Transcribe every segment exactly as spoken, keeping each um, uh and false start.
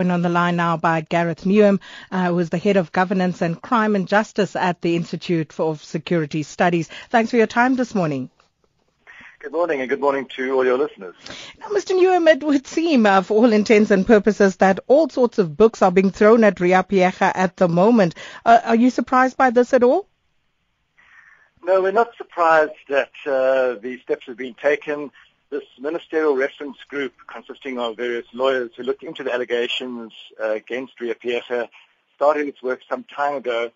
We're on the line now by Gareth Newham, uh, who is the Head of Governance and Crime and Justice at the Institute of Security Studies. Thanks for your time this morning. Good morning, and good morning to all your listeners. Now, Mister Newham, it would seem, uh, for all intents and purposes, that all sorts of books are being thrown at Riah Phiyega at the moment. Uh, are you surprised by this at all? No, we're not surprised that uh, these steps have been taken. This ministerial reference group, consisting of various lawyers who looked into the allegations uh, against Riah Phiyega, started its work some time ago,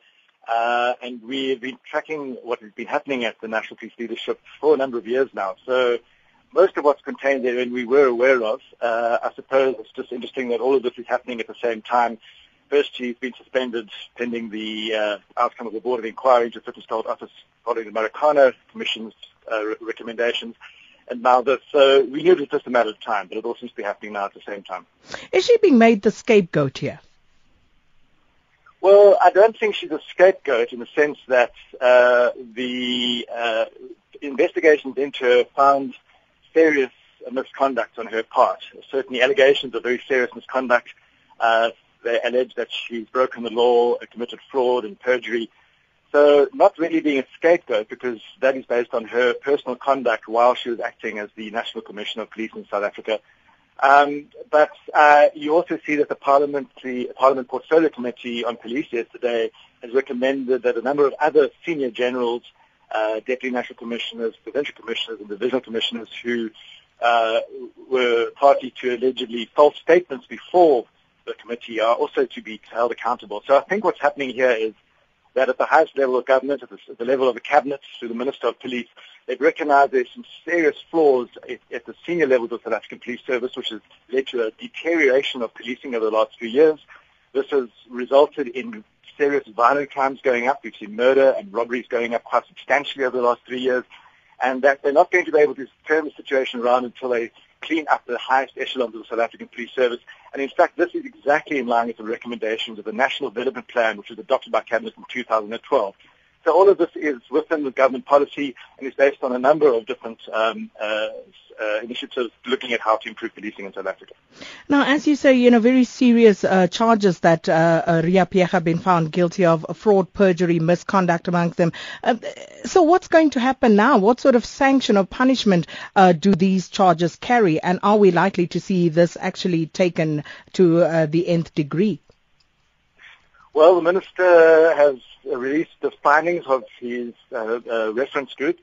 uh, and we have been tracking what has been happening at the National Police Leadership for a number of years now. So most of what's contained there, and we were aware of. uh, I suppose it's just interesting that all of this is happening at the same time. First, she's been suspended pending the uh, outcome of the Board of Inquiry into the Fiscal Office following the Marikana Commission's uh, re- recommendations. And now this, uh, we knew it was just a matter of time, but it all seems to be happening now at the same time. Is she being made the scapegoat here? Well, I don't think she's a scapegoat in the sense that uh, the uh, investigations into her found serious misconduct on her part. Certainly allegations of very serious misconduct. Uh, they allege that she's broken the law, committed fraud and perjury. So not really being a scapegoat, because that is based on her personal conduct while she was acting as the National Commissioner of Police in South Africa. Um, but uh, you also see that the Parliament, the Parliament Portfolio Committee on Police yesterday has recommended that a number of other senior generals, uh, deputy national commissioners, provincial commissioners and divisional commissioners who uh, were party to allegedly false statements before the committee are also to be held accountable. So I think what's happening here is that at the highest level of government, at the, at the level of the cabinet, through the Minister of Police, they've recognised there's some serious flaws at, at the senior levels of the South African Police Service, which has led to a deterioration of policing over the last few years. This has resulted in serious violent crimes going up. We've seen murder and robberies going up quite substantially over the last three years, and that they're not going to be able to turn the situation around until they clean up the highest echelons of the South African Police Service. And in fact, this is exactly in line with the recommendations of the National Development Plan, which was adopted by Cabinet in two thousand twelve. So all of this is within the government policy and is based on a number of different um, uh, uh, initiatives looking at how to improve policing in South Africa. Now, as you say, you know, very serious uh, charges that uh, Riah Phiyega have been found guilty of, fraud, perjury, misconduct amongst them. Uh, so what's going to happen now? What sort of sanction or punishment uh, do these charges carry? And are we likely to see this actually taken to uh, the nth degree? Well, the Minister has released the findings of his uh, uh, reference group,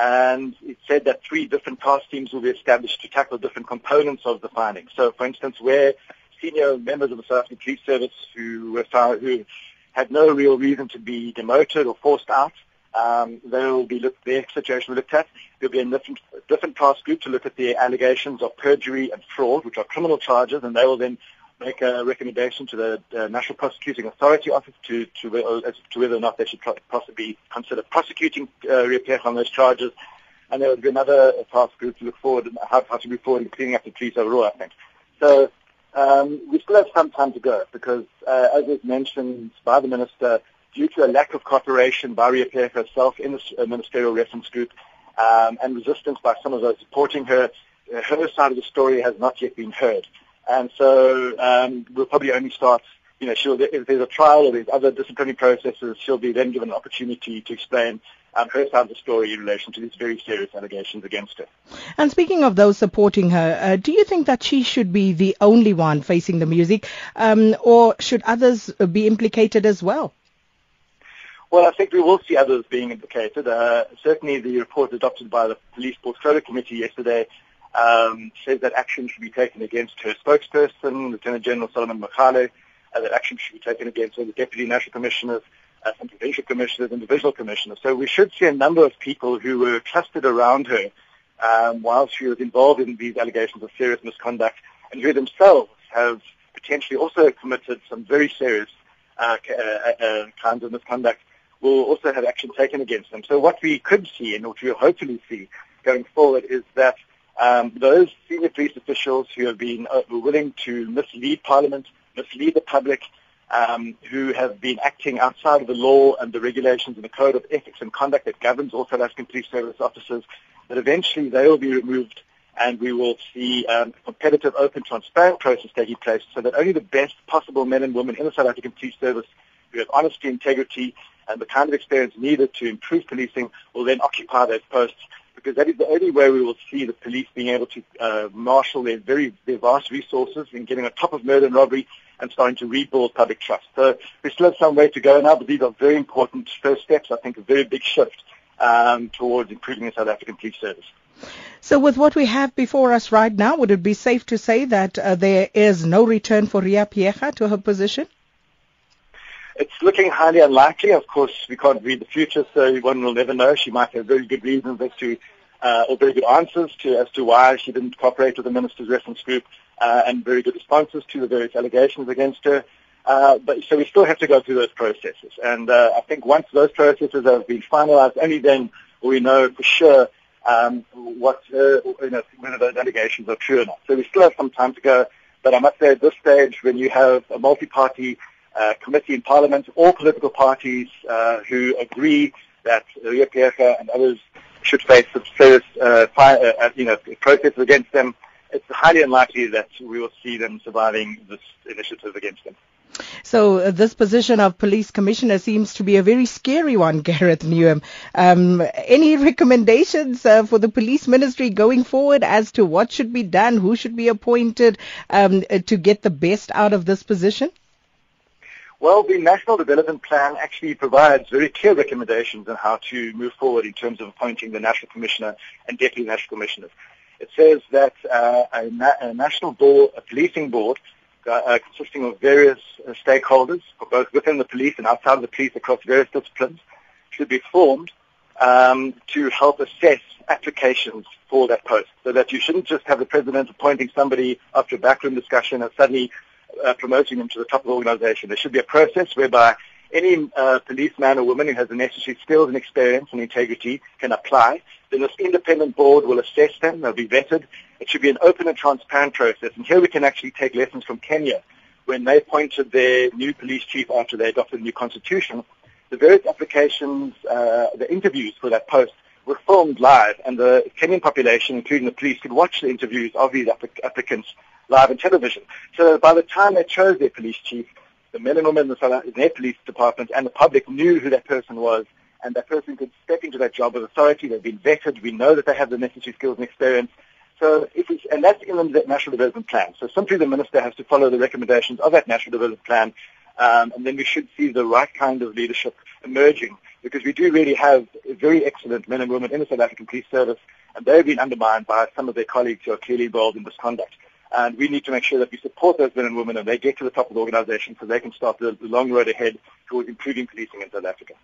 and it said that three different task teams will be established to tackle different components of the findings. So, for instance, where senior members of the South African Police Service who were found, who had no real reason to be demoted or forced out, um, they will be looked, their situation will be looked at. There will be a different, different task group to look at the allegations of perjury and fraud, which are criminal charges, and they will then make a recommendation to the uh, National Prosecuting Authority Office to, to, uh, as to whether or not they should pro- possibly consider prosecuting uh, Riah Phiyega on those charges. And there would be another task group to look forward and how, how to move forward in cleaning up the trees overall, I think. So um, we still have some time to go because, uh, as was mentioned by the Minister, due to a lack of cooperation by Riah Phiyega herself in the uh, Ministerial Reference Group um, and resistance by some of those supporting her, uh, her side of the story has not yet been heard. And so um, we'll probably only start, you know, she'll, if there's a trial or there's other disciplinary processes, she'll be then given an opportunity to explain um, her side of the story in relation to these very serious allegations against her. And speaking of those supporting her, uh, do you think that she should be the only one facing the music, um, or should others be implicated as well? Well, I think we will see others being implicated. Uh, certainly the report adopted by the Police Portfolio Committee yesterday Um, says that action should be taken against her spokesperson, Lieutenant General Solomon Makale, uh, that action should be taken against her, the Deputy National Commissioners, uh, some provincial commissioners and divisional commissioners. So we should see a number of people who were clustered around her um, while she was involved in these allegations of serious misconduct and who themselves have potentially also committed some very serious uh, uh, uh, kinds of misconduct will also have action taken against them. So what we could see and what we will hopefully see going forward is that Um, those senior police officials who have been uh, willing to mislead Parliament, mislead the public, um, who have been acting outside of the law and the regulations and the code of ethics and conduct that governs all South African police service officers, that eventually they will be removed and we will see um, a competitive, open, transparent process taking place so that only the best possible men and women in the South African Police Service who have honesty, integrity, and the kind of experience needed to improve policing will then occupy those posts, because that is the only way we will see the police being able to uh, marshal their very their vast resources in getting on top of murder and robbery and starting to rebuild public trust. So we still have some way to go now, but these are very important first steps, I think a very big shift um, towards improving the South African Police Service. So with what we have before us right now, would it be safe to say that uh, there is no return for Riah Phiyega to her position? It's looking highly unlikely. Of course, we can't read the future, so one will never know. She might have very good reasons as to, uh, or very good answers to as to why she didn't cooperate with the minister's reference group, uh, and very good responses to the various allegations against her. Uh, but so we still have to go through those processes. And uh, I think once those processes have been finalised, only then will we know for sure um, what uh, you know, whether those allegations are true or not. So we still have some time to go. But I must say, at this stage, when you have a multi-party Uh, committee in Parliament, all political parties uh, who agree that Riah Phiyega and others should face serious uh, uh, you know, processes against them, it's highly unlikely that we will see them surviving this initiative against them. So uh, this position of police commissioner seems to be a very scary one, Gareth Newham. Um, any recommendations uh, for the police ministry going forward as to what should be done, who should be appointed um, to get the best out of this position? Well, the National Development Plan actually provides very clear recommendations on how to move forward in terms of appointing the National Commissioner and Deputy National Commissioners. It says that uh, a, na- a national board, a policing board, uh, consisting of various uh, stakeholders, both within the police and outside of the police across various disciplines, should be formed um, to help assess applications for that post, so that you shouldn't just have the president appointing somebody after a backroom discussion and suddenly Uh, promoting them to the top of the organization. There should be a process whereby any uh, policeman or woman who has the necessary skills and experience and integrity can apply. Then this independent board will assess them. They'll be vetted. It should be an open and transparent process. And here we can actually take lessons from Kenya. When they appointed their new police chief after they adopted the new constitution, the various applications, uh, the interviews for that post were filmed live, and the Kenyan population, including the police, could watch the interviews of these applic- applicants live on television. So by the time they chose their police chief, the men and women in their police department and the public knew who that person was, and that person could step into that job with authority. They've been vetted. We know that they have the necessary skills and experience. So, if it's, and that's in the National Development Plan. So simply the minister has to follow the recommendations of that National Development Plan, um, and then we should see the right kind of leadership emerging, because we do really have very excellent men and women in the South African Police Service, and they've been undermined by some of their colleagues who are clearly involved in misconduct. And we need to make sure that we support those men and women and they get to the top of the organization so they can start the long road ahead towards improving policing in South Africa.